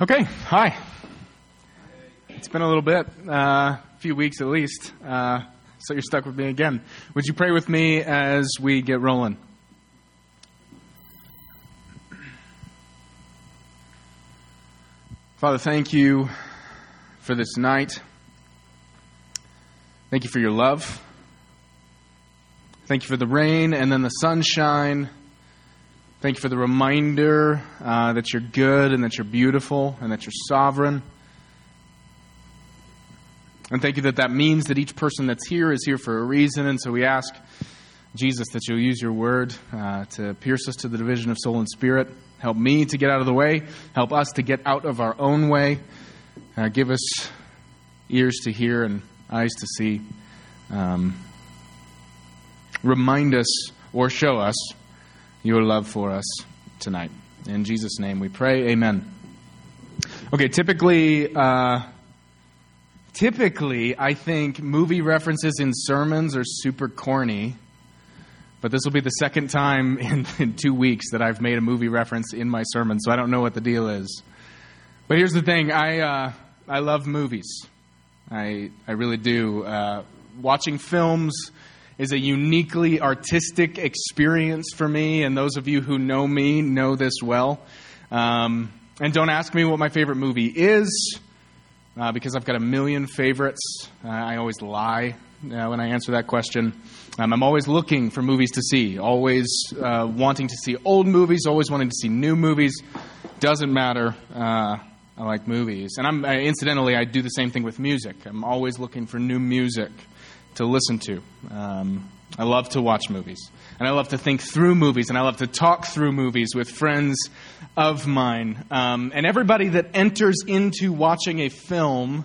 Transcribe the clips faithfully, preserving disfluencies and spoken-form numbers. Okay, hi. It's been a little bit, a uh, few weeks at least, uh, so you're stuck with me again. Would you pray with me as we get rolling? Father, thank you for this night. Thank you for your love. Thank you for the rain and then the sunshine. Thank you for the reminder uh, that you're good and that you're beautiful and that you're sovereign. And thank you that that means that each person that's here is here for a reason. And so we ask, Jesus, that you'll use your word uh, to pierce us to the division of soul and spirit. Help me to get out of the way. Help us to get out of our own way. Uh, give us ears to hear and eyes to see. Um, remind us or show us your love for us tonight. In Jesus' name we pray, amen. Okay, typically, uh, typically I think movie references in sermons are super corny, but this will be the second time in, in two weeks that I've made a movie reference in my sermon, so I don't know what the deal is. But here's the thing, I uh, I love movies. I, I really do. Uh, watching films is a uniquely artistic experience for me, and those of you who know me know this well. Um, and don't ask me what my favorite movie is, uh, because I've got a million favorites. Uh, I always lie uh, when I answer that question. Um, I'm always looking for movies to see, always uh, wanting to see old movies, always wanting to see new movies. Doesn't matter. Uh, I like movies. And I'm, I, incidentally, I do the same thing with music. I'm always looking for new music to listen to. Um, I love to watch movies, and I love to think through movies, and I love to talk through movies with friends of mine. Um, and everybody that enters into watching a film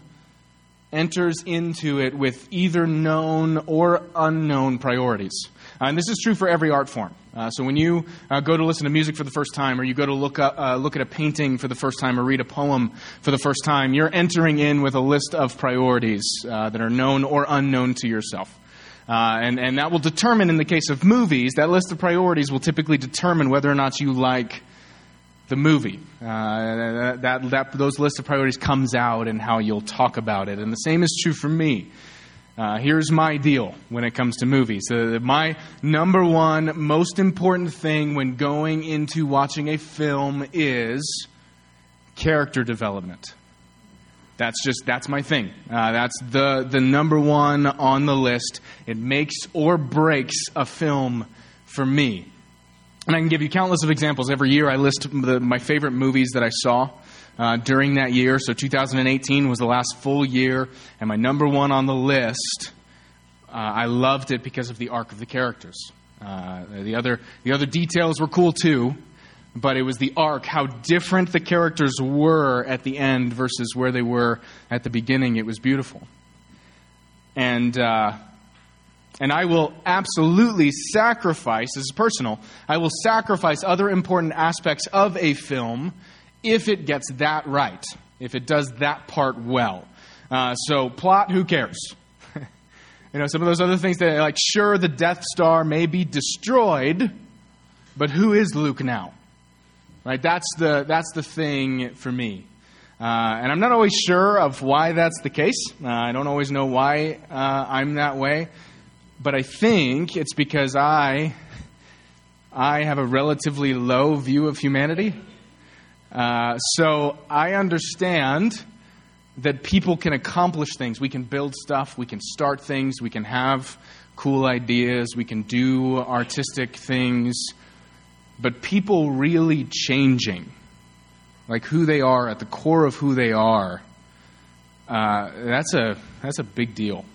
enters into it with either known or unknown priorities. Uh, and this is true for every art form. Uh, so when you uh, go to listen to music for the first time, or you go to look up, uh, look at a painting for the first time, or read a poem for the first time, you're entering in with a list of priorities uh, that are known or unknown to yourself. Uh, and, and that will determine, in the case of movies, that list of priorities will typically determine whether or not you like the movie. Uh, that, that those list of priorities comes out in how you'll talk about it. And the same is true for me. Uh, here's my deal when it comes to movies. Uh, my number one most important thing when going into watching a film is character development. That's just, that's my thing. Uh, that's the, the number one on the list. It makes or breaks a film for me. And I can give you countless of examples. Every year I list the, my favorite movies that I saw uh, during that year. So two thousand eighteen was the last full year, and my number one on the list, uh, I loved it because of the arc of the characters. Uh, the other the other details were cool too, but it was the arc, how different the characters were at the end versus where they were at the beginning. It was beautiful. And Uh, And I will absolutely sacrifice, this is personal, I will sacrifice other important aspects of a film if it gets that right, if it does that part well. Uh, so plot, who cares? You know, some of those other things that, like, sure, the Death Star may be destroyed, but who is Luke now? Right? That's the that's the thing for me. Uh, and I'm not always sure of why that's the case. Uh, I don't always know why uh, I'm that way. But I think it's because I I have a relatively low view of humanity. Uh, so I understand that people can accomplish things. We can build stuff. We can start things. We can have cool ideas. We can do artistic things. But people really changing, like who they are, at the core of who they are, uh, that's a that's a big deal.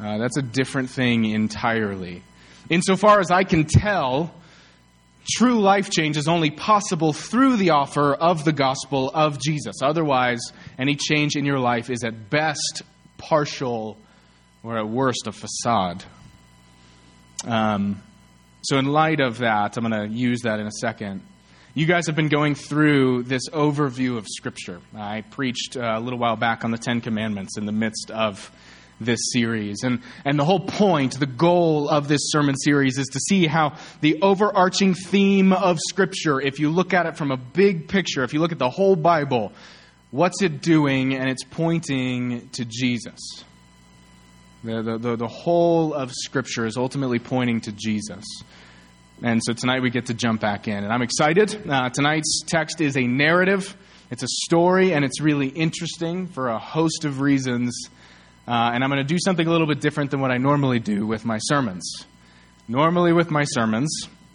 Uh, that's a different thing entirely. Insofar as I can tell, true life change is only possible through the offer of the gospel of Jesus. Otherwise, any change in your life is at best partial or at worst a facade. Um, so in light of that, I'm going to use that in a second. You guys have been going through this overview of Scripture. I preached uh, a little while back on the Ten Commandments in the midst of this series. And and the whole point, the goal of this sermon series is to see how the overarching theme of Scripture, if you look at it from a big picture, if you look at the whole Bible, What's it doing? And it's pointing to Jesus. The, the, the, the whole of Scripture is ultimately pointing to Jesus. And so tonight we get to jump back in. And I'm excited. Uh, tonight's text is a narrative. It's a story, and it's really interesting for a host of reasons. Uh, and I'm going to do something a little bit different than what I normally do with my sermons. Normally with my sermons,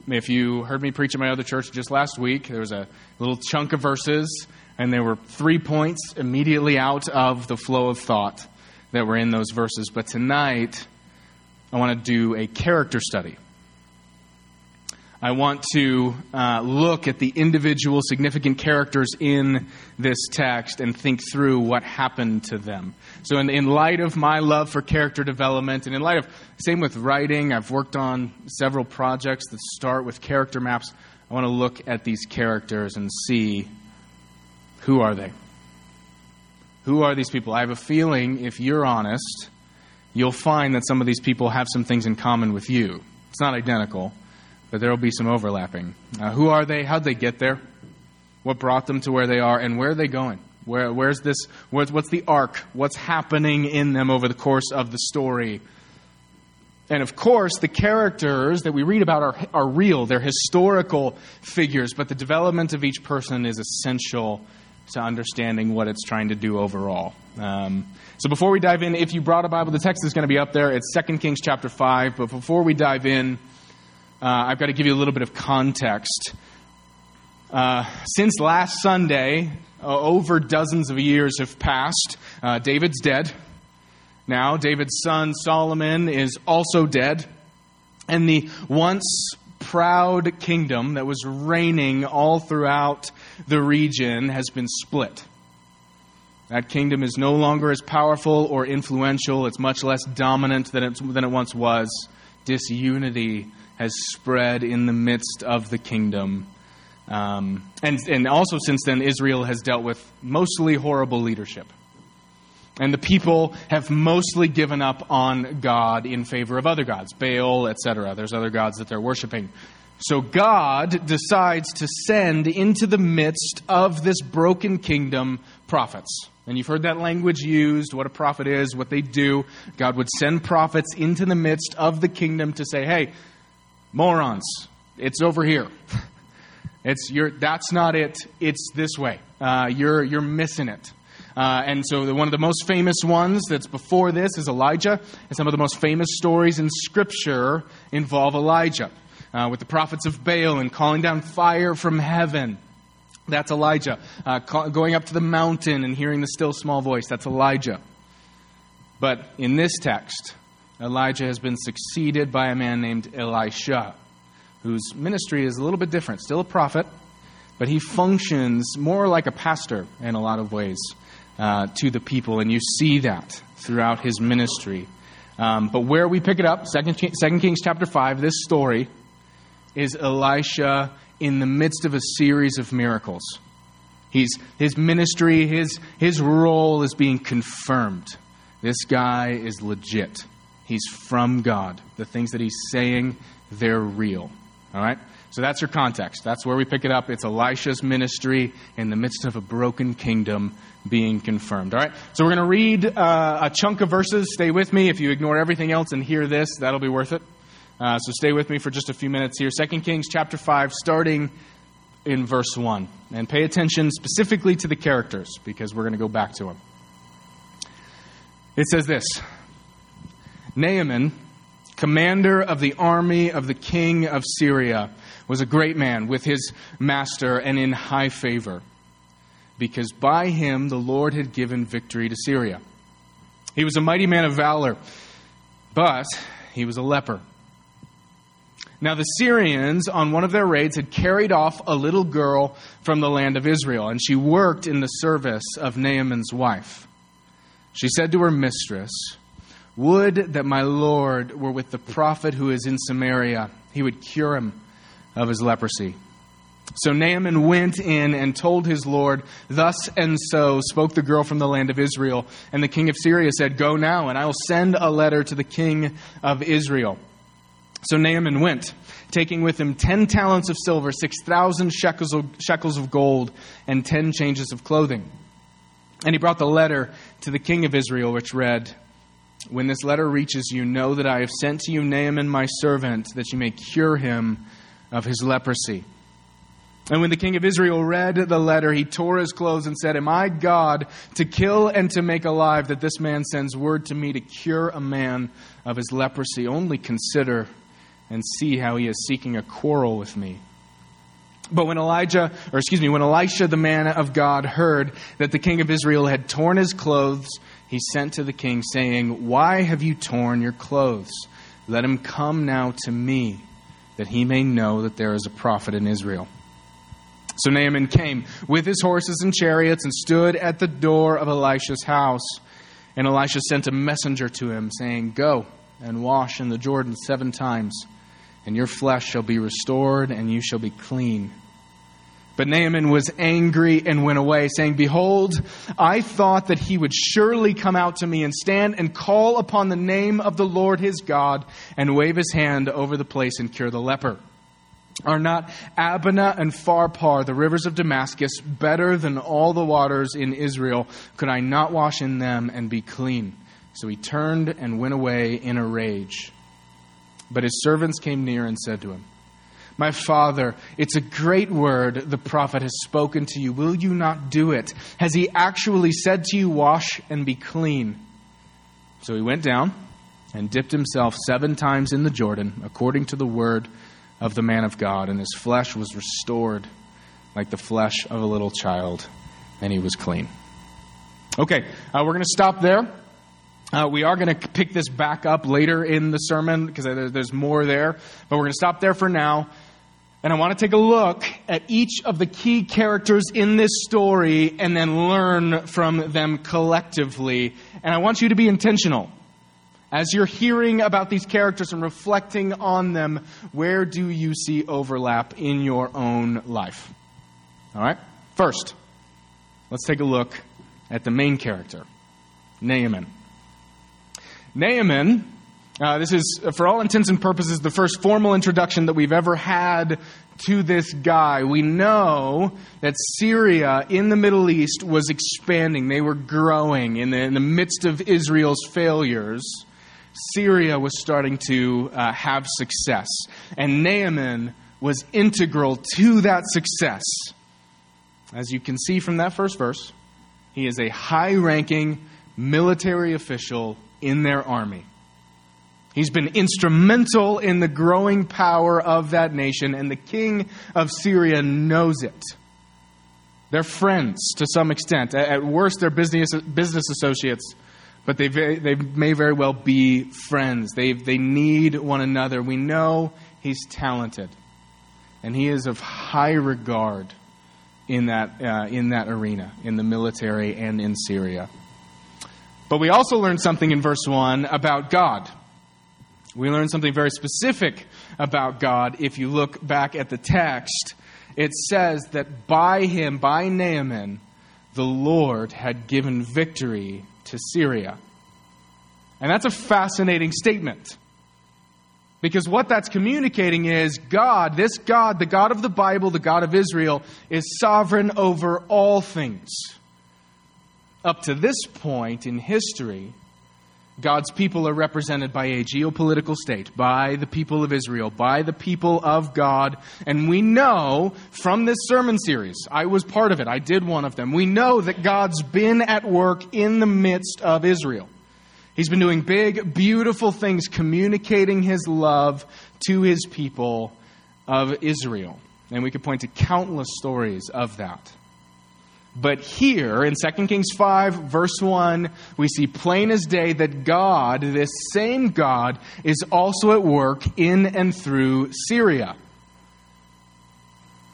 if you heard me preach at my other church just last week, there was a little chunk of verses, and there were three points immediately out of the flow of thought that were in those verses. But tonight, I want to do a character study. I want to uh, look at the individual significant characters in this text and think through what happened to them. So in, in light of my love for character development, and in light of, same with writing, I've worked on several projects that start with character maps. I want to look at these characters and see, who are they? Who are these people? I have a feeling, if you're honest, you'll find that some of these people have some things in common with you. It's not identical, but there will be some overlapping. Uh, who are they? How'd they get there? What brought them to where they are? And where are they going? Where, where's this? Where's, what's the arc? What's happening in them over the course of the story? And of course, the characters that we read about are, are real. They're historical figures, but the development of each person is essential to understanding what it's trying to do overall. Um, so before we dive in, if you brought a Bible, the text is going to be up there. It's Second Kings chapter five. But before we dive in, Uh, I've got to give you a little bit of context. Uh, since last Sunday, uh, over dozens of years have passed. Uh, David's dead. Now, David's son Solomon is also dead. And the once proud kingdom that was reigning all throughout the region has been split. That kingdom is no longer as powerful or influential. It's much less dominant than it, than it once was. Disunity has spread in the midst of the kingdom. Um, and, and also since then, Israel has dealt with mostly horrible leadership. And the people have mostly given up on God in favor of other gods, Baal, et cetera. There's other gods that they're worshiping. So God decides to send into the midst of this broken kingdom prophets. And you've heard that language used, what a prophet is, what they do. God would send prophets into the midst of the kingdom to say, hey, morons, it's over here. It's your. That's not it. It's this way. Uh, you're you're missing it. Uh, and so the, one of the most famous ones that's before this is Elijah. And some of the most famous stories in Scripture involve Elijah. Uh, with the prophets of Baal and calling down fire from heaven. That's Elijah. Uh, call, going up to the mountain and hearing the still small voice. That's Elijah. But in this text, Elijah has been succeeded by a man named Elisha, whose ministry is a little bit different. Still a prophet, but he functions more like a pastor in a lot of ways uh, to the people. And you see that throughout his ministry. Um, but where we pick it up, Second Kings chapter five, this story is Elisha in the midst of a series of miracles. He's, his ministry, his, his role is being confirmed. This guy is legit. He's from God. The things that he's saying, they're real. All right? So that's your context. That's where we pick it up. It's Elisha's ministry in the midst of a broken kingdom being confirmed. All right? So we're going to read uh, a chunk of verses. Stay with me. If you ignore everything else and hear this, that'll be worth it. Uh, so stay with me for just a few minutes here. Second Kings chapter five, starting in verse one. And pay attention specifically to the characters, because we're going to go back to them. It says this: Naaman, commander of the army of the king of Syria, was a great man with his master and in high favor, because by him the Lord had given victory to Syria. He was a mighty man of valor, but he was a leper. Now the Syrians on one of their raids had carried off a little girl from the land of Israel, and she worked in the service of Naaman's wife. She said to her mistress, "Would that my Lord were with the prophet who is in Samaria. He would cure him of his leprosy." So Naaman went in and told his Lord, "Thus and so spoke the girl from the land of Israel." And the king of Syria said, "Go now, and I will send a letter to the king of Israel." So Naaman went, taking with him ten talents of silver, six thousand shekels of gold, and ten changes of clothing. And he brought the letter to the king of Israel, which read, "When this letter reaches you, know that I have sent to you Naaman my servant, that you may cure him of his leprosy." And when the king of Israel read the letter, he tore his clothes and said, "Am I God to kill and to make alive, that this man sends word to me to cure a man of his leprosy? Only consider and see how he is seeking a quarrel with me." But when Elijah, or excuse me, when Elisha, the man of God, heard that the king of Israel had torn his clothes, he sent to the king, saying, "Why have you torn your clothes? Let him come now to me, that he may know that there is a prophet in Israel." So Naaman came with his horses and chariots and stood at the door of Elisha's house. And Elisha sent a messenger to him, saying, "Go and wash in the Jordan seven times, and your flesh shall be restored, and you shall be clean." But Naaman was angry and went away, saying, "Behold, I thought that he would surely come out to me and stand and call upon the name of the Lord his God and wave his hand over the place and cure the leper. Are not Abana and Farpar, the rivers of Damascus, better than all the waters in Israel? Could I not wash in them and be clean?" So he turned and went away in a rage. But his servants came near and said to him, "My father, it's a great word the prophet has spoken to you. Will you not do it? Has he actually said to you, 'Wash and be clean'?" So he went down and dipped himself seven times in the Jordan, according to the word of the man of God, and his flesh was restored like the flesh of a little child, and he was clean. Okay, uh, we're going to stop there. Uh, we are going to pick this back up later in the sermon, because there's more there, but we're going to stop there for now. And I want to take a look at each of the key characters in this story and then learn from them collectively. And I want you to be intentional. As you're hearing about these characters and reflecting on them, where do you see overlap in your own life? All right? First, let's take a look at the main character, Naaman. Naaman, uh, this is, for all intents and purposes, the first formal introduction that we've ever had to this guy. We know that Syria in the Middle East was expanding. They were growing in the, in the midst of Israel's failures. Syria was starting to uh, have success, and Naaman was integral to that success. As you can see from that first verse, he is a high-ranking military official in their army. He's been instrumental in the growing power of that nation, and the king of Syria knows it. They're friends to some extent. At worst, they're business business associates. But they very, they may very well be friends. They they need one another. We know he's talented, and he is of high regard in that uh, in that arena, in the military and in Syria. But we also learn something in verse one about God. We learn something very specific about God. If you look back at the text, it says that by him, by Naaman, the Lord had given victory to Syria. And that's a fascinating statement, because what that's communicating is God, this God, the God of the Bible, the God of Israel, is sovereign over all things. Up to this point in history, God's people are represented by a geopolitical state, by the people of Israel, by the people of God. And we know from this sermon series, I was part of it, I did one of them, we know that God's been at work in the midst of Israel. He's been doing big, beautiful things, communicating his love to his people of Israel. And we could point to countless stories of that. But here, in Second Kings five, verse one, we see plain as day that God, this same God, is also at work in and through Syria.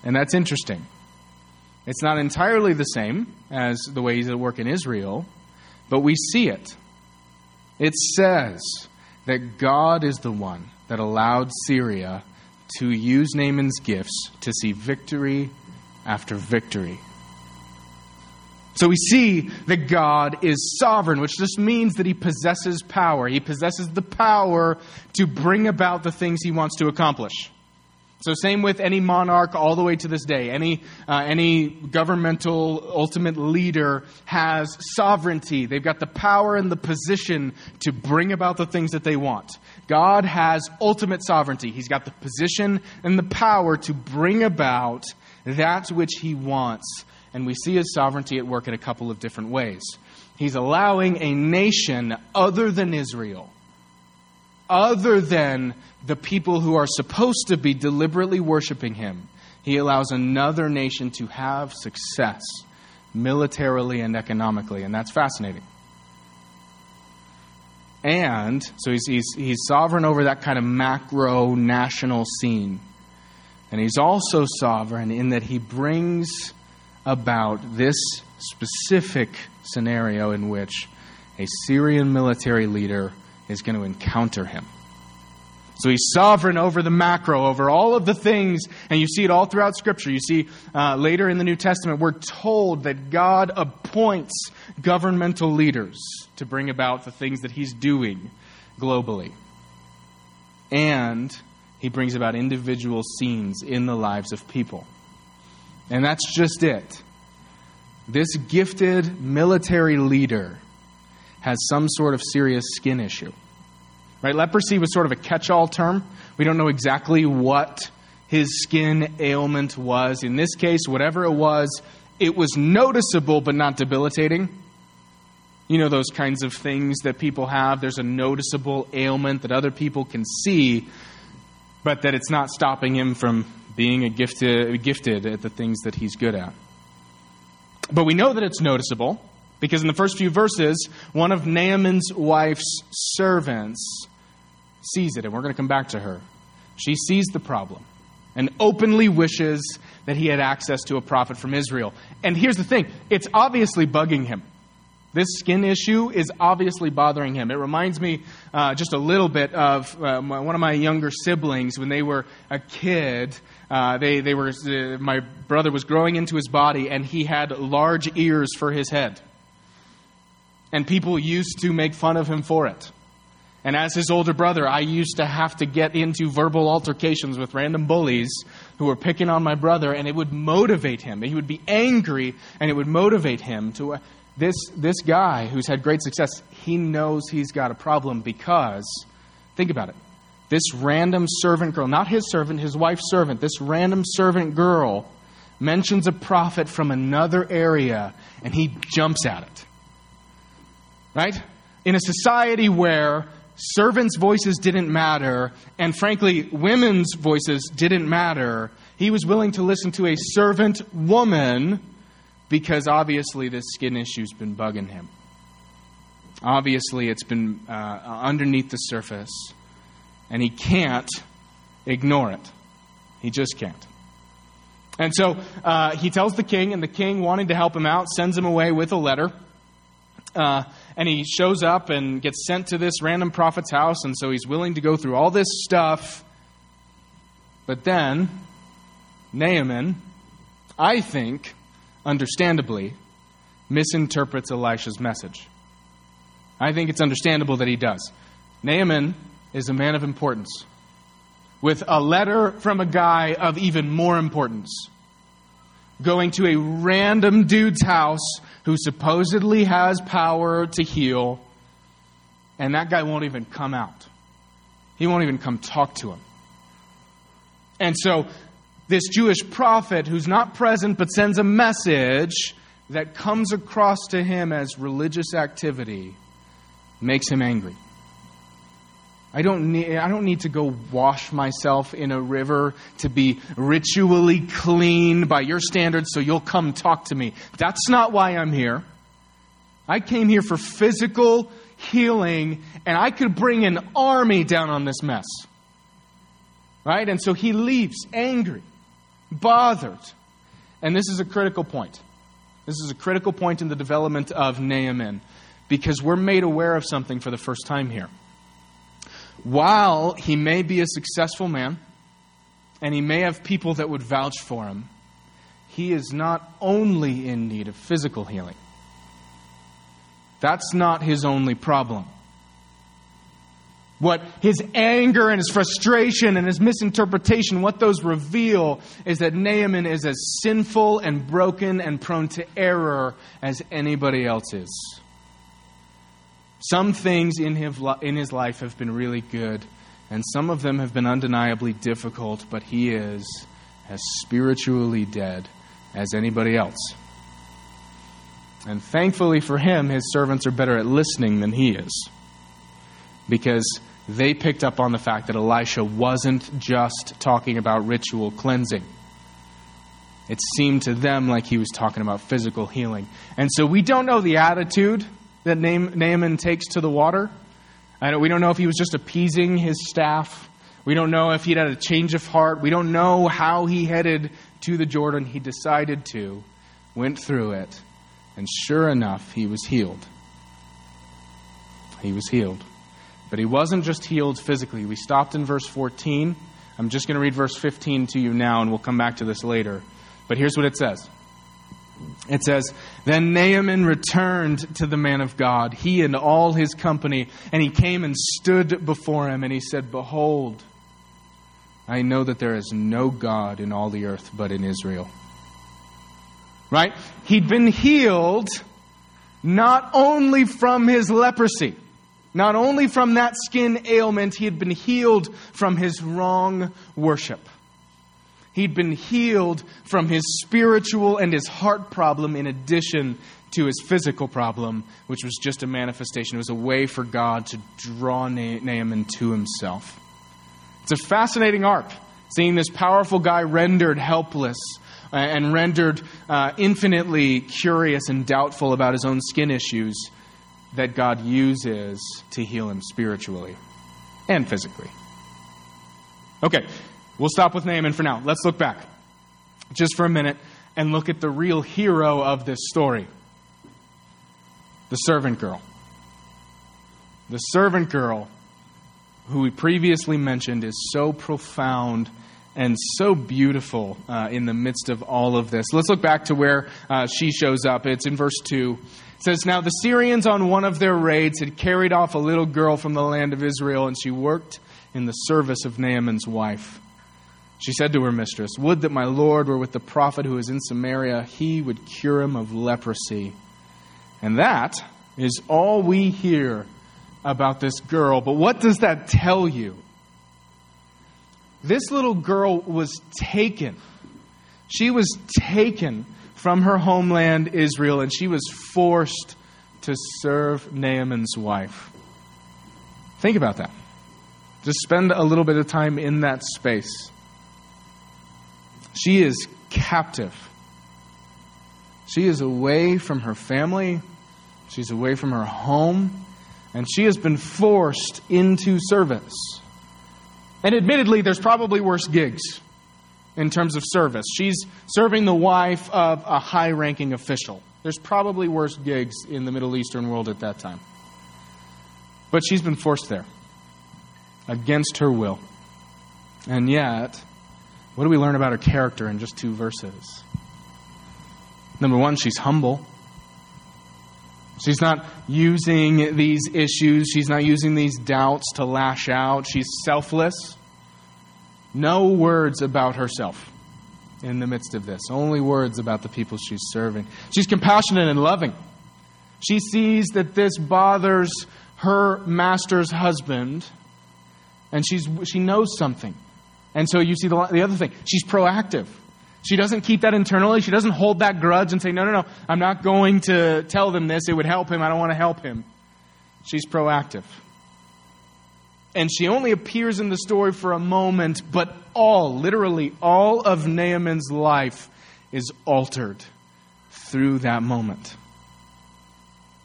And that's interesting. It's not entirely the same as the way he's at work in Israel, but we see it. It says that God is the one that allowed Syria to use Naaman's gifts to see victory after victory. So we see that God is sovereign, which just means that he possesses power. He possesses the power to bring about the things he wants to accomplish. So same with any monarch all the way to this day. Any uh, any governmental ultimate leader has sovereignty. They've got the power and the position to bring about the things that they want. God has ultimate sovereignty. He's got the position and the power to bring about that which he wants. And we see his sovereignty at work in a couple of different ways. He's allowing a nation other than Israel, other than the people who are supposed to be deliberately worshiping him, he allows another nation to have success militarily and economically. And that's fascinating. And so he's, he's, he's sovereign over that kind of macro national scene. And he's also sovereign in that he brings about this specific scenario in which a Syrian military leader is going to encounter him. So he's sovereign over the macro, over all of the things, and you see it all throughout Scripture. You see uh, later in the New Testament, we're told that God appoints governmental leaders to bring about the things that he's doing globally. And he brings about individual scenes in the lives of people. And that's just it. This gifted military leader has some sort of serious skin issue. Right? Leprosy was sort of a catch-all term. We don't know exactly what his skin ailment was. In this case, whatever it was, it was noticeable but not debilitating. You know those kinds of things that people have. There's a noticeable ailment that other people can see, but that it's not stopping him from being a gifted, gifted at the things that he's good at. But we know that it's noticeable, because in the first few verses, one of Naaman's wife's servants sees it, and we're going to come back to her. She sees the problem and openly wishes that he had access to a prophet from Israel. And here's the thing. It's obviously bugging him. This skin issue is obviously bothering him. It reminds me uh, just a little bit of uh, my, one of my younger siblings when they were a kid. Uh, they they were uh, my brother was growing into his body, and he had large ears for his head. And people used to make fun of him for it. And as his older brother, I used to have to get into verbal altercations with random bullies who were picking on my brother, and it would motivate him. He would be angry, and it would motivate him to... Uh, this, this guy who's had great success, he knows he's got a problem because, think about it, this random servant girl, not his servant, his wife's servant, this random servant girl mentions a prophet from another area, and he jumps at it. Right? In a society where servants' voices didn't matter, and frankly, women's voices didn't matter, he was willing to listen to a servant woman because obviously this skin issue's been bugging him. Obviously, it's been uh, underneath the surface, and he can't ignore it. He just can't. And so uh, he tells the king, and the king, wanting to help him out, sends him away with a letter. Uh, and he shows up and gets sent to this random prophet's house, and so he's willing to go through all this stuff. But then, Naaman, I think, understandably, misinterprets Elisha's message. I think it's understandable that he does. Naaman is a man of importance, with a letter from a guy of even more importance, going to a random dude's house who supposedly has power to heal, and that guy won't even come out. He won't even come talk to him. And so this Jewish prophet who's not present but sends a message that comes across to him as religious activity makes him angry. I don't need, I don't need to go wash myself in a river to be ritually clean by your standards so you'll come talk to me. That's not why I'm here. I came here for physical healing, and I could bring an army down on this mess. Right? And so he leaves angry, bothered. And this is a critical point. This is a critical point in the development of Naaman, because we're made aware of something for the first time here. While he may be a successful man, and he may have people that would vouch for him, he is not only in need of physical healing. That's not his only problem. What his anger and his frustration and his misinterpretation, what those reveal is that Naaman is as sinful and broken and prone to error as anybody else is. Some things in his, in his life have been really good, and some of them have been undeniably difficult, but he is as spiritually dead as anybody else. And thankfully for him, his servants are better at listening than he is, because they picked up on the fact that Elisha wasn't just talking about ritual cleansing. It seemed to them like he was talking about physical healing. And so we don't know the attitude that Naaman takes to the water. I don't, we don't know if he was just appeasing his staff. We don't know if he'd had a change of heart. We don't know how he headed to the Jordan. He decided to, went through it, and sure enough, he was healed. He was healed. But he wasn't just healed physically. We stopped in verse fourteen. I'm just going to read verse fifteen to you now, and we'll come back to this later. But here's what it says. It says, "Then Naaman returned to the man of God, he and all his company, and he came and stood before him, and he said, 'Behold, I know that there is no God in all the earth but in Israel.'" Right? He'd been healed not only from his leprosy, not only from that skin ailment, he had been healed from his wrong worship. He'd been healed from his spiritual and his heart problem in addition to his physical problem, which was just a manifestation. It was a way for God to draw Na- Naaman to himself. It's a fascinating arc, seeing this powerful guy rendered helpless and rendered uh, infinitely curious and doubtful about his own skin issues, that God uses to heal him spiritually and physically. Okay, we'll stop with Naaman for now. Let's look back just for a minute and look at the real hero of this story, the servant girl. The servant girl, who we previously mentioned, is so profound and so beautiful uh, in the midst of all of this. Let's look back to where uh, she shows up. It's in verse two. It says, "Now the Syrians on one of their raids had carried off a little girl from the land of Israel, and she worked in the service of Naaman's wife. She said to her mistress, 'Would that my Lord were with the prophet who is in Samaria. He would cure him of leprosy.'" And that is all we hear about this girl. But what does that tell you? This little girl was taken. She was taken from her homeland, Israel, and she was forced to serve Naaman's wife. Think about that. Just spend a little bit of time in that space. She is captive. She is away from her family. She's away from her home. And she has been forced into service. And admittedly, there's probably worse gigs in terms of service. She's serving the wife of a high-ranking official. There's probably worse gigs in the Middle Eastern world at that time. But she's been forced there against her will. And yet, what do we learn about her character in just two verses? Number one, she's humble. She's not using these issues. She's not using these doubts to lash out. She's selfless. No words about herself in the midst of this. Only words about the people she's serving. She's compassionate and loving. She sees that this bothers her master's husband, and she's she knows something. And so you see the, the other thing. She's proactive. She doesn't keep that internally. She doesn't hold that grudge and say, no, no, no, I'm not going to tell them this. It would help him. I don't want to help him. She's proactive. And she only appears in the story for a moment, but all, literally all of Naaman's life is altered through that moment.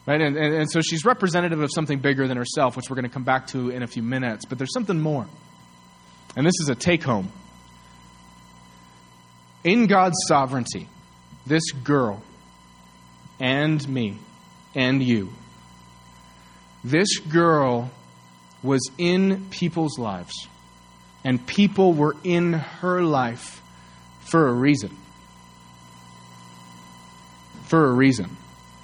Right? And, and, and so she's representative of something bigger than herself, which we're going to come back to in a few minutes. But there's something more. And this is a take-home. In God's sovereignty, this girl and me and you, this girl was in people's lives, and people were in her life for a reason. For a reason.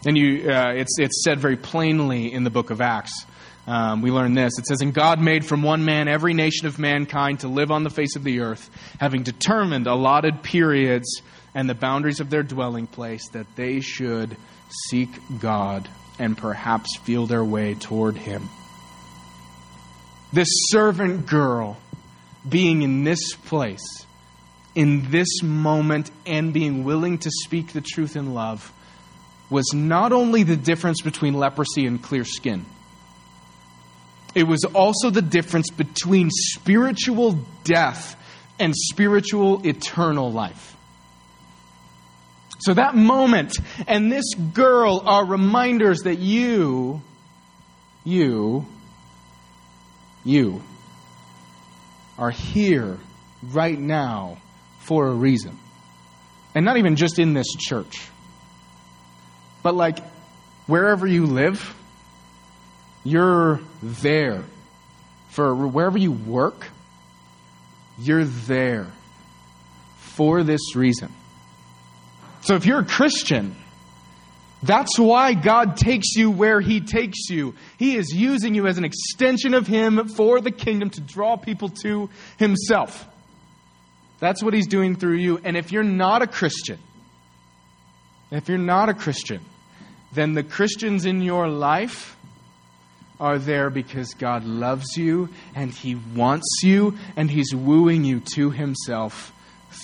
And you, uh, it's it's said very plainly in the book of Acts Um, we learn this. It says, "And God made from one man every nation of mankind to live on the face of the earth, having determined allotted periods and the boundaries of their dwelling place, that they should seek God and perhaps feel their way toward Him." This servant girl being in this place, in this moment, and being willing to speak the truth in love was not only the difference between leprosy and clear skin. It was also the difference between spiritual death and spiritual eternal life. So that moment and this girl are reminders that you, you, you are here right now for a reason. And not even just in this church, but like wherever you live. You're there. For wherever you work, you're there for this reason. So if you're a Christian, that's why God takes you where He takes you. He is using you as an extension of Him for the kingdom to draw people to Himself. That's what He's doing through you. And if you're not a Christian, if you're not a Christian, then the Christians in your life are there because God loves you and He wants you and He's wooing you to Himself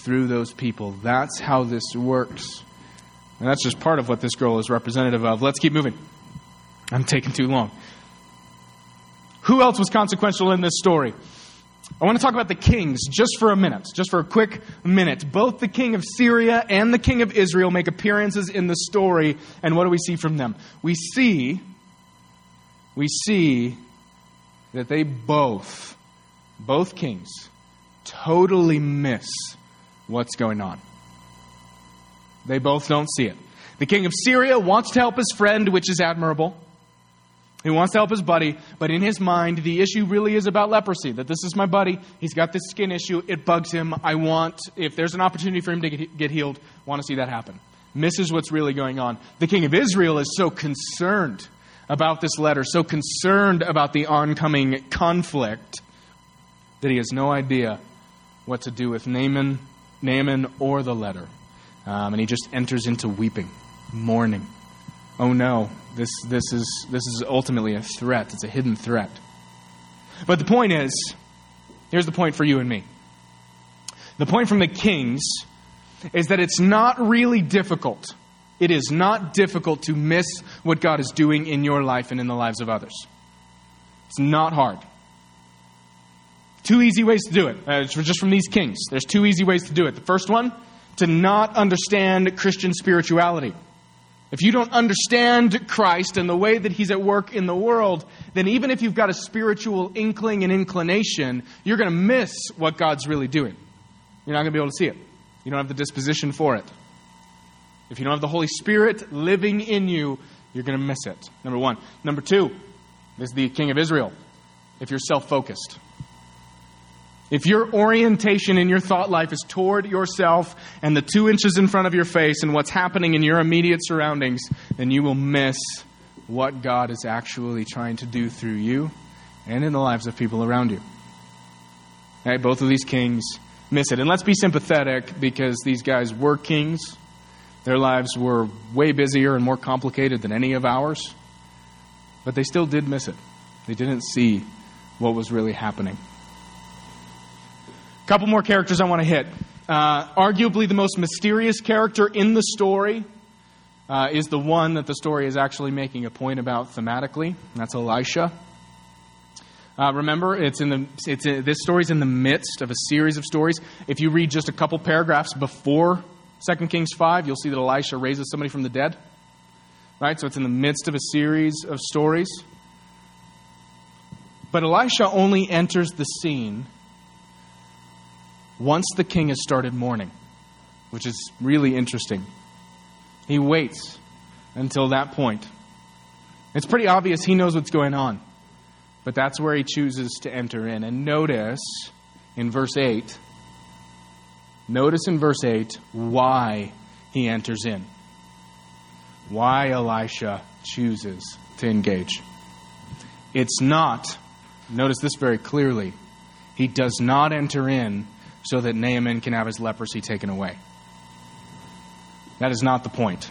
through those people. That's how this works. And that's just part of what this girl is representative of. Let's keep moving. I'm taking too long. Who else was consequential in this story? I want to talk about the kings just for a minute, just for a quick minute. Both the king of Syria and the king of Israel make appearances in the story. And what do we see from them? We see... We see that they both, both kings, totally miss what's going on. They both don't see it. The king of Syria wants to help his friend, which is admirable. He wants to help his buddy, but in his mind, the issue really is about leprosy, that this is my buddy, he's got this skin issue, it bugs him, I want, if there's an opportunity for him to get healed, I want to see that happen. Misses what's really going on. The king of Israel is so concerned about this letter, so concerned about the oncoming conflict, that he has no idea what to do with Naaman, Naaman or the letter. Um, and he just enters into weeping, mourning. Oh no, this this is this is ultimately a threat. It's a hidden threat. But the point is, here's the point for you and me. The point from the kings is that it's not really difficult. It is not difficult to miss what God is doing in your life and in the lives of others. It's not hard. Two easy ways to do it. Uh, just from these kings. There's two easy ways to do it. The first one, to not understand Christian spirituality. If you don't understand Christ and the way that He's at work in the world, then even if you've got a spiritual inkling and inclination, you're going to miss what God's really doing. You're not going to be able to see it. You don't have the disposition for it. If you don't have the Holy Spirit living in you, you're going to miss it. Number one. Number two is the king of Israel. If you're self-focused. If your orientation in your thought life is toward yourself and the two inches in front of your face and what's happening in your immediate surroundings, then you will miss what God is actually trying to do through you and in the lives of people around you. All right, both of these kings miss it. And let's be sympathetic, because these guys were kings. Their lives were way busier and more complicated than any of ours. But they still did miss it. They didn't see what was really happening. A couple more characters I want to hit. Uh, arguably the most mysterious character in the story uh, is the one that the story is actually making a point about thematically. And that's Elisha. Uh, remember, it's in the it's in, this story's in the midst of a series of stories. If you read just a couple paragraphs before Second Kings five, you'll see that Elisha raises somebody from the dead. Right? So it's in the midst of a series of stories. But Elisha only enters the scene once the king has started mourning, which is really interesting. He waits until that point. It's pretty obvious he knows what's going on, but that's where he chooses to enter in. And notice in verse eight... Notice in verse eight why he enters in. Why Elisha chooses to engage. It's not, notice this very clearly, he does not enter in so that Naaman can have his leprosy taken away. That is not the point.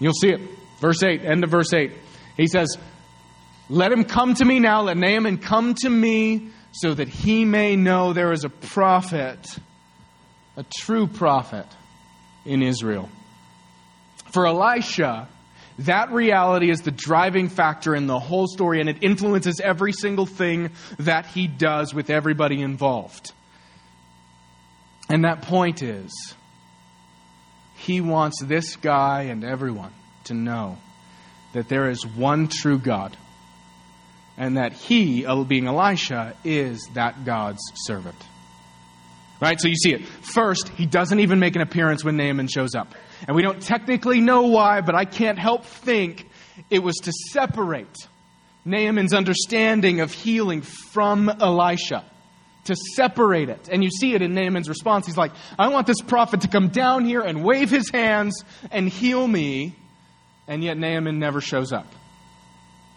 You'll see it. Verse eight, end of verse eight. He says, let him come to me now, let Naaman come to me so that he may know there is a prophet, a true prophet in Israel. For Elisha, that reality is the driving factor in the whole story, and it influences every single thing that he does with everybody involved. And that point is, he wants this guy and everyone to know that there is one true God, and that he, being Elisha, is that God's servant. Right? So you see it. First, he doesn't even make an appearance when Naaman shows up. And we don't technically know why, but I can't help think it was to separate Naaman's understanding of healing from Elisha. To separate it. And you see it in Naaman's response. He's like, I want this prophet to come down here and wave his hands and heal me. And yet Naaman never shows up.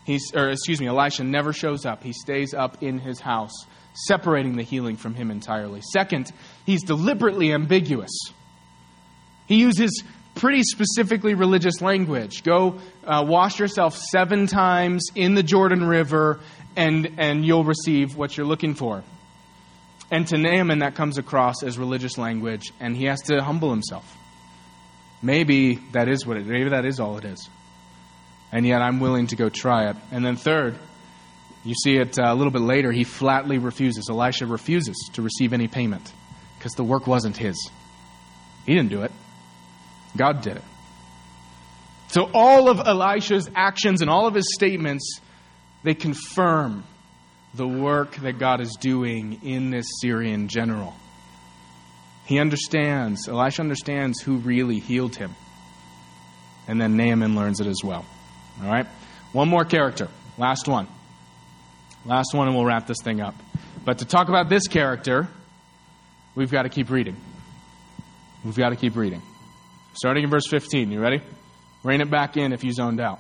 He's, or excuse me, Elisha never shows up. He stays up in his house, separating the healing from him entirely. Second, he's deliberately ambiguous. He uses pretty specifically religious language. Go uh, wash yourself seven times in the Jordan River and, and you'll receive what you're looking for. And to Naaman, that comes across as religious language, and he has to humble himself. Maybe that is what it, maybe that is all it is. And yet I'm willing to go try it. And then third, you see it a little bit later, he flatly refuses. Elisha refuses to receive any payment because the work wasn't his. He didn't do it. God did it. So all of Elisha's actions and all of his statements, they confirm the work that God is doing in this Syrian general. He understands, Elisha understands who really healed him. And then Naaman learns it as well. All right? One more character. Last one. Last one, and we'll wrap this thing up. But to talk about this character, we've got to keep reading. We've got to keep reading. Starting in verse fifteen. You ready? Rein it back in if you zoned out.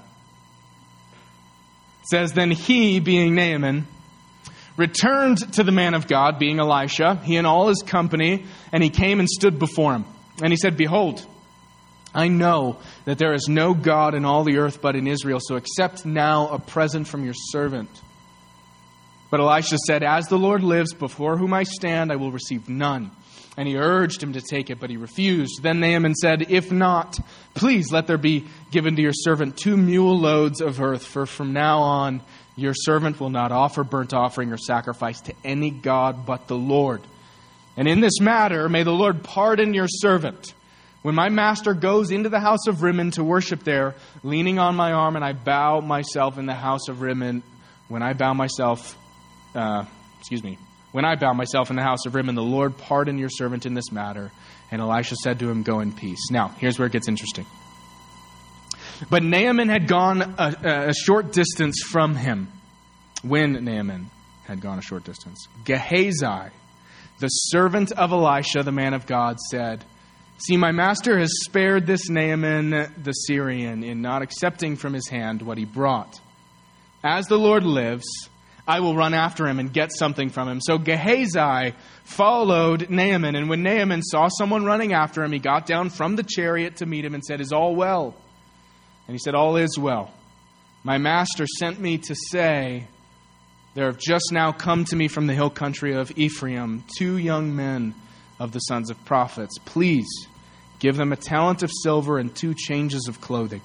It says, then he, being Naaman, returned to the man of God, being Elisha, he and all his company, and he came and stood before him. And he said, behold, I know that there is no God in all the earth but in Israel, so accept now a present from your servant. But Elisha said, as the Lord lives, before whom I stand, I will receive none. And he urged him to take it, but he refused. Then Naaman said, if not, please let there be given to your servant two mule loads of earth, for from now on your servant will not offer burnt offering or sacrifice to any god but the Lord. And in this matter, may the Lord pardon your servant. When my master goes into the house of Rimmon to worship there, leaning on my arm, and I bow myself in the house of Rimmon, when I bow myself, uh, excuse me, when I bow myself in the house of Rimmon, the Lord pardon your servant in this matter. And Elisha said to him, go in peace. Now, here's where it gets interesting. But Naaman had gone a, a short distance from him. When Naaman had gone a short distance, Gehazi, the servant of Elisha, the man of God, said, see, my master has spared this Naaman the Syrian in not accepting from his hand what he brought. As the Lord lives, I will run after him and get something from him. So Gehazi followed Naaman, and when Naaman saw someone running after him, he got down from the chariot to meet him and said, is all well? And he said, all is well. My master sent me to say, there have just now come to me from the hill country of Ephraim two young men of the sons of prophets. Please give them a talent of silver and two changes of clothing.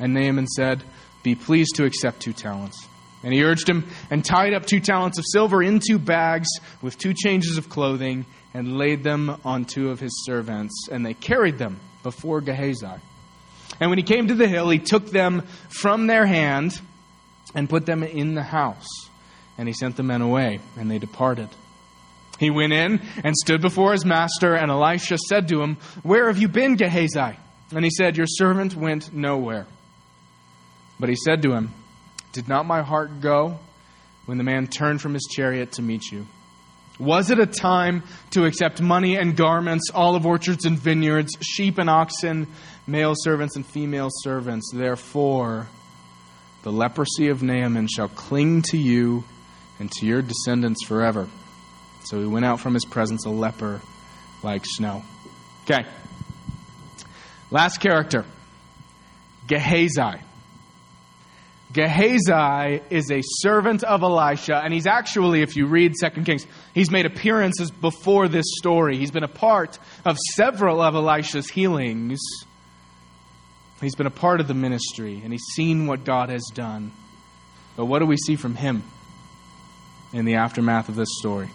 And Naaman said, be pleased to accept two talents. And he urged him and tied up two talents of silver in two bags with two changes of clothing and laid them on two of his servants. And they carried them before Gehazi. And when he came to the hill, he took them from their hand and put them in the house. And he sent the men away, and they departed. He went in and stood before his master, and Elisha said to him, where have you been, Gehazi? And he said, your servant went nowhere. But he said to him, did not my heart go when the man turned from his chariot to meet you? Was it a time to accept money and garments, olive orchards and vineyards, sheep and oxen, male servants and female servants? Therefore, the leprosy of Naaman shall cling to you and to your descendants forever. So he went out from his presence a leper like snow. Okay. Last character, Gehazi. Gehazi is a servant of Elisha, and he's actually, if you read Second Kings, he's made appearances before this story. He's been a part of several of Elisha's healings. He's been a part of the ministry, and he's seen what God has done. But what do we see from him in the aftermath of this story?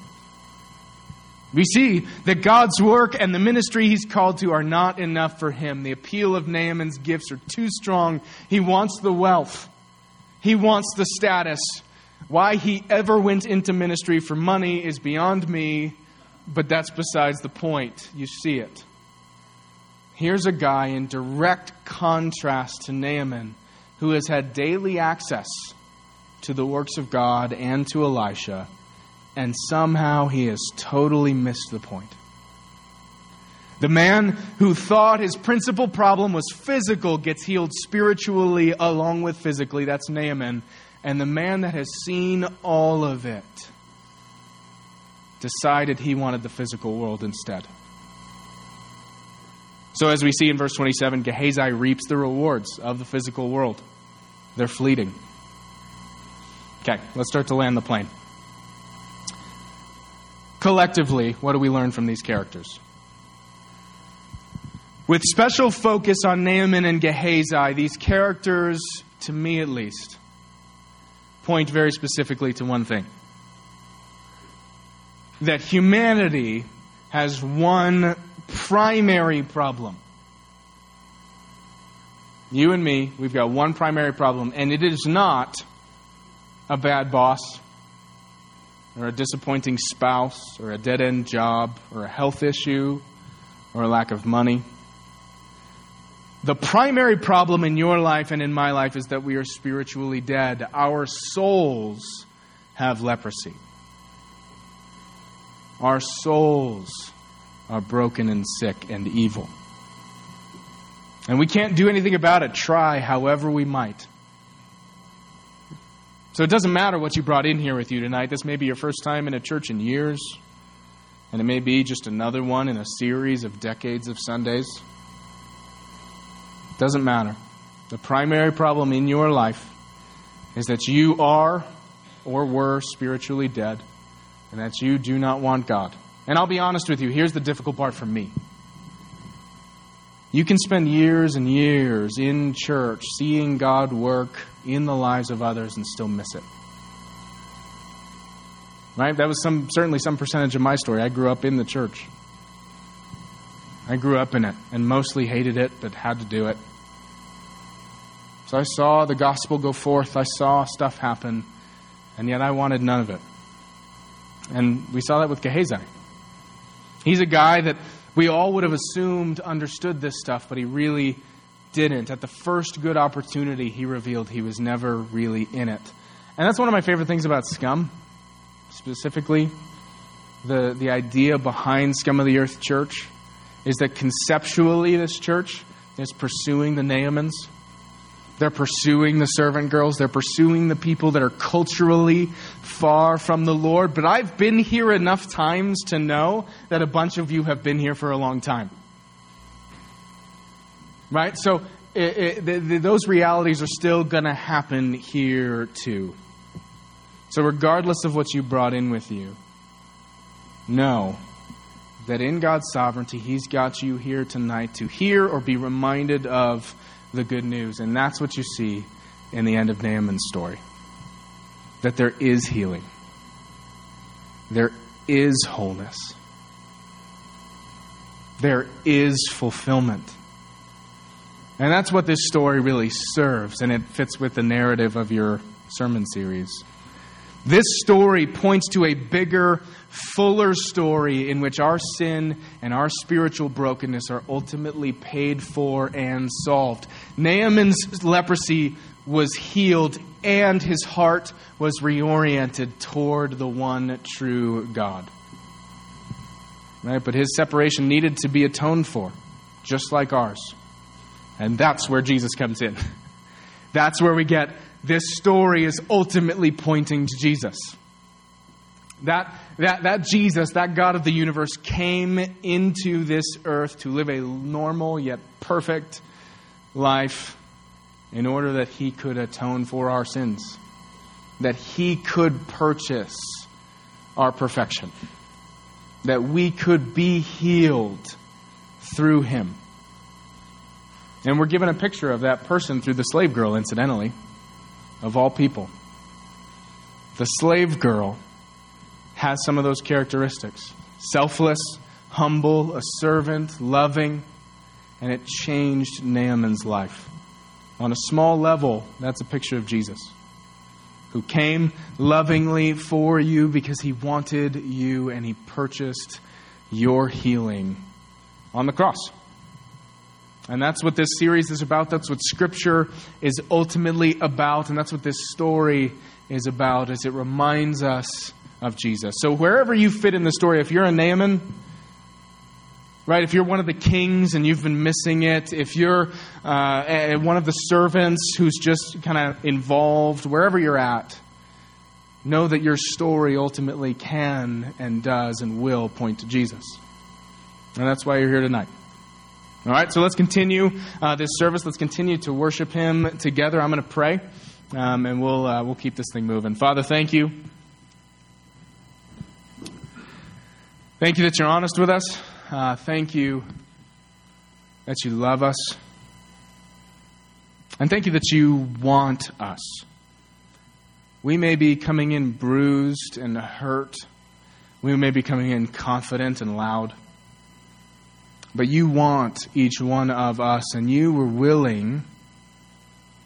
We see that God's work and the ministry he's called to are not enough for him. The appeal of Naaman's gifts are too strong. He wants the wealth. He wants the status. Why he ever went into ministry for money is beyond me, but that's besides the point. You see it. Here's a guy in direct contrast to Naaman, who has had daily access to the works of God and to Elisha, and somehow he has totally missed the point. The man who thought his principal problem was physical gets healed spiritually along with physically. That's Naaman. And the man that has seen all of it decided he wanted the physical world instead. So as we see in verse twenty-seven, Gehazi reaps the rewards of the physical world. They're fleeting. Okay, let's start to land the plane. Collectively, what do we learn from these characters? With special focus on Naaman and Gehazi, these characters, to me at least, point very specifically to one thing. That humanity has one primary problem. You and me, we've got one primary problem, and it is not a bad boss, or a disappointing spouse, or a dead-end job, or a health issue, or a lack of money. The primary problem in your life and in my life is that we are spiritually dead. Our souls have leprosy. Our souls are broken and sick and evil. And we can't do anything about it. Try however we might. So it doesn't matter what you brought in here with you tonight. This may be your first time in a church in years. And it may be just another one in a series of decades of Sundays. Doesn't matter. The primary problem in your life is that you are or were spiritually dead and that you do not want God. And I'll be honest with you, here's the difficult part for me. You can spend years and years in church seeing God work in the lives of others and still miss it. Right? That was some certainly some percentage of my story. I grew up in the church. I grew up in it and mostly hated it, but had to do it. So I saw the gospel go forth. I saw stuff happen, and yet I wanted none of it. And we saw that with Gehazi. He's a guy that we all would have assumed understood this stuff, but he really didn't. At the first good opportunity, he revealed he was never really in it. And that's one of my favorite things about Scum, specifically the, the idea behind Scum of the Earth Church, is that conceptually this church is pursuing the Naamans. They're pursuing the servant girls. They're pursuing the people that are culturally far from the Lord. But I've been here enough times to know that a bunch of you have been here for a long time. Right? So it, it, th- th- those realities are still going to happen here too. So regardless of what you brought in with you, know that in God's sovereignty, He's got you here tonight to hear or be reminded of the good news. And that's what you see in the end of Naaman's story. That there is healing. There is wholeness. There is fulfillment. And that's what this story really serves. And it fits with the narrative of your sermon series. This story points to a bigger, fuller story in which our sin and our spiritual brokenness are ultimately paid for and solved. Naaman's leprosy was healed and his heart was reoriented toward the one true God. Right? But his separation needed to be atoned for, just like ours. And that's where Jesus comes in. That's where we get this story is ultimately pointing to Jesus. That that that Jesus, that God of the universe, came into this earth to live a normal yet perfect life in order that he could atone for our sins, that he could purchase our perfection, that we could be healed through him. And we're given a picture of that person through the slave girl, incidentally, of all people. The slave girl has some of those characteristics. Selfless, humble, a servant, loving, and it changed Naaman's life. On a small level, that's a picture of Jesus, who came lovingly for you because he wanted you and he purchased your healing on the cross. And that's what this series is about. That's what Scripture is ultimately about. And that's what this story is about, as it reminds us of Jesus. So wherever you fit in the story, if you're a Naaman, right? If you're one of the kings and you've been missing it, if you're uh, a, one of the servants who's just kind of involved, wherever you're at, know that your story ultimately can and does and will point to Jesus. And that's why you're here tonight. All right, so let's continue uh, this service. Let's continue to worship him together. I'm going to pray, um, and we'll uh, we'll keep this thing moving. Father, thank you. Thank you that you're honest with us. Uh, thank you that you love us. And thank you that you want us. We may be coming in bruised and hurt. We may be coming in confident and loud. But you want each one of us, and you were willing,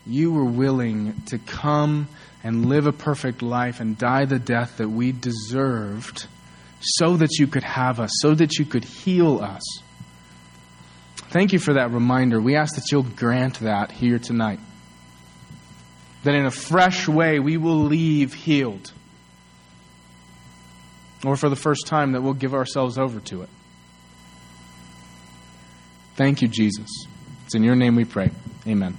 you were willing to come and live a perfect life and die the death that we deserved so that you could have us, so that you could heal us. Thank you for that reminder. We ask that you'll grant that here tonight, that in a fresh way we will leave healed, or for the first time that we'll give ourselves over to it. Thank you, Jesus. It's in your name we pray. Amen.